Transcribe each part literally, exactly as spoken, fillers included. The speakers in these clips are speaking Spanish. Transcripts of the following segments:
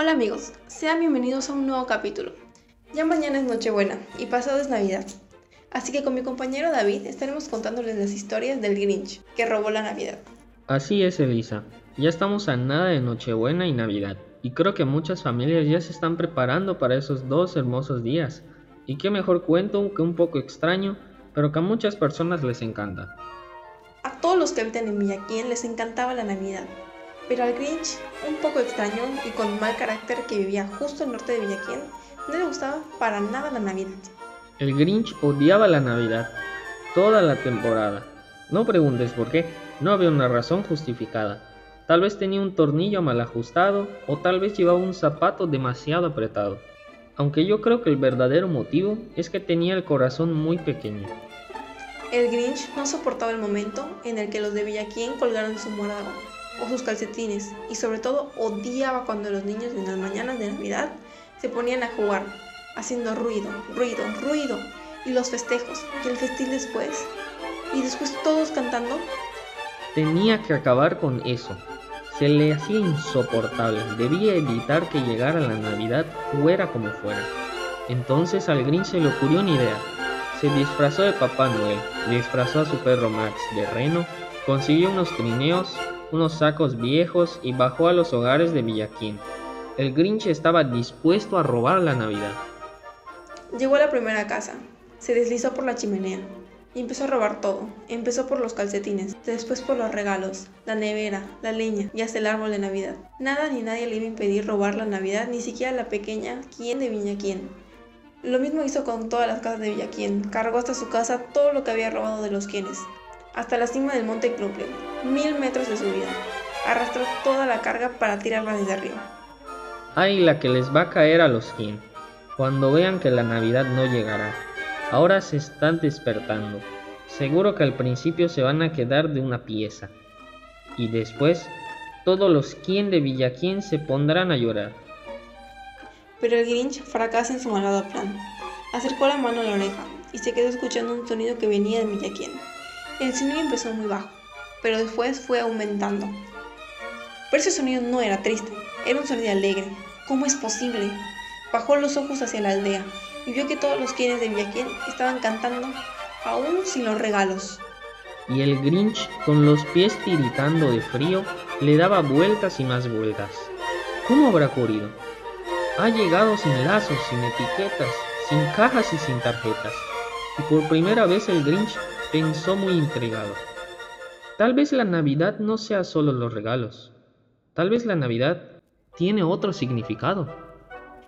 Hola amigos, sean bienvenidos a un nuevo capítulo. Ya mañana es Nochebuena y pasado es Navidad, así que con mi compañero David estaremos contándoles las historias del Grinch que robó la Navidad. Así es, Elisa, ya estamos a nada de Nochebuena y Navidad, y creo que muchas familias ya se están preparando para esos dos hermosos días. Y qué mejor cuento que un poco extraño, pero que a muchas personas les encanta. A todos los que habitan en Villa Quién les encantaba la Navidad. Pero al Grinch, un poco extraño y con mal carácter que vivía justo al norte de Villa Quién, no le gustaba para nada la Navidad. El Grinch odiaba la Navidad, toda la temporada. No preguntes por qué, no había una razón justificada. Tal vez tenía un tornillo mal ajustado o tal vez llevaba un zapato demasiado apretado. Aunque yo creo que el verdadero motivo es que tenía el corazón muy pequeño. El Grinch no soportaba el momento en el que los de Villa Quién colgaron su morado o sus calcetines, y sobre todo odiaba cuando los niños en las mañanas de Navidad se ponían a jugar, haciendo ruido, ruido, ruido, y los festejos, y el festín después, y después todos cantando. Tenía que acabar con eso, se le hacía insoportable, debía evitar que llegara la Navidad fuera como fuera. Entonces al Grinch se le ocurrió una idea, se disfrazó de Papá Noel, disfrazó a su perro Max de reno, consiguió unos trineos, unos sacos viejos y bajó a los hogares de Villa Quién. El Grinch estaba dispuesto a robar la Navidad. Llegó a la primera casa, se deslizó por la chimenea y empezó a robar todo. Empezó por los calcetines, después por los regalos, la nevera, la leña y hasta el árbol de Navidad. Nada ni nadie le iba a impedir robar la Navidad, ni siquiera la pequeña Quién de Villa Quién. Lo mismo hizo con todas las casas de Villa Quién, cargó hasta su casa todo lo que había robado de los Quienes. Hasta la cima del monte Plumpleo, mil metros de subida. Arrastró toda la carga para tirarla desde arriba. Ay, la que les va a caer a los Quién, cuando vean que la Navidad no llegará. Ahora se están despertando. Seguro que al principio se van a quedar de una pieza. Y después, todos los Quién de Villa Quién se pondrán a llorar. Pero el Grinch fracasa en su malvado plan. Acercó la mano a la oreja y se quedó escuchando un sonido que venía de Villa Quién. El sonido empezó muy bajo, pero después fue aumentando. Pero ese sonido no era triste, era un sonido alegre. ¿Cómo es posible? Bajó los ojos hacia la aldea y vio que todos los Quienes de Villa Quién estaban cantando, aún sin los regalos. Y el Grinch, con los pies tiritando de frío, le daba vueltas y más vueltas. ¿Cómo habrá ocurrido? Ha llegado sin lazos, sin etiquetas, sin cajas y sin tarjetas. Y por primera vez el Grinch pensó muy intrigado. Tal vez la Navidad no sea solo los regalos. Tal vez la Navidad tiene otro significado.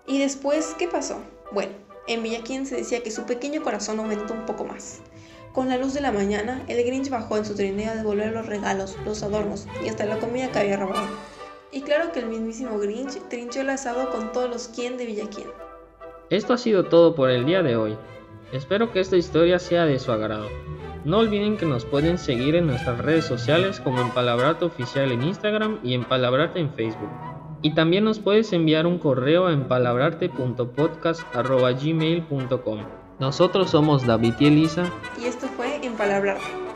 ¿Y después qué pasó? Bueno, en Villa Quién se decía que su pequeño corazón aumentó un poco más. Con la luz de la mañana, el Grinch bajó en su trineo a devolver los regalos, los adornos y hasta la comida que había robado. Y claro que el mismísimo Grinch trinchó el asado con todos los Quién de Villa Quién. Esto ha sido todo por el día de hoy. Espero que esta historia sea de su agrado. No olviden que nos pueden seguir en nuestras redes sociales como Empalabrarte Oficial en Instagram y Empalabrarte en Facebook. Y también nos puedes enviar un correo a empalabrarte punto podcast arroba gmail punto com. Nosotros somos David y Elisa. Y esto fue Empalabrarte.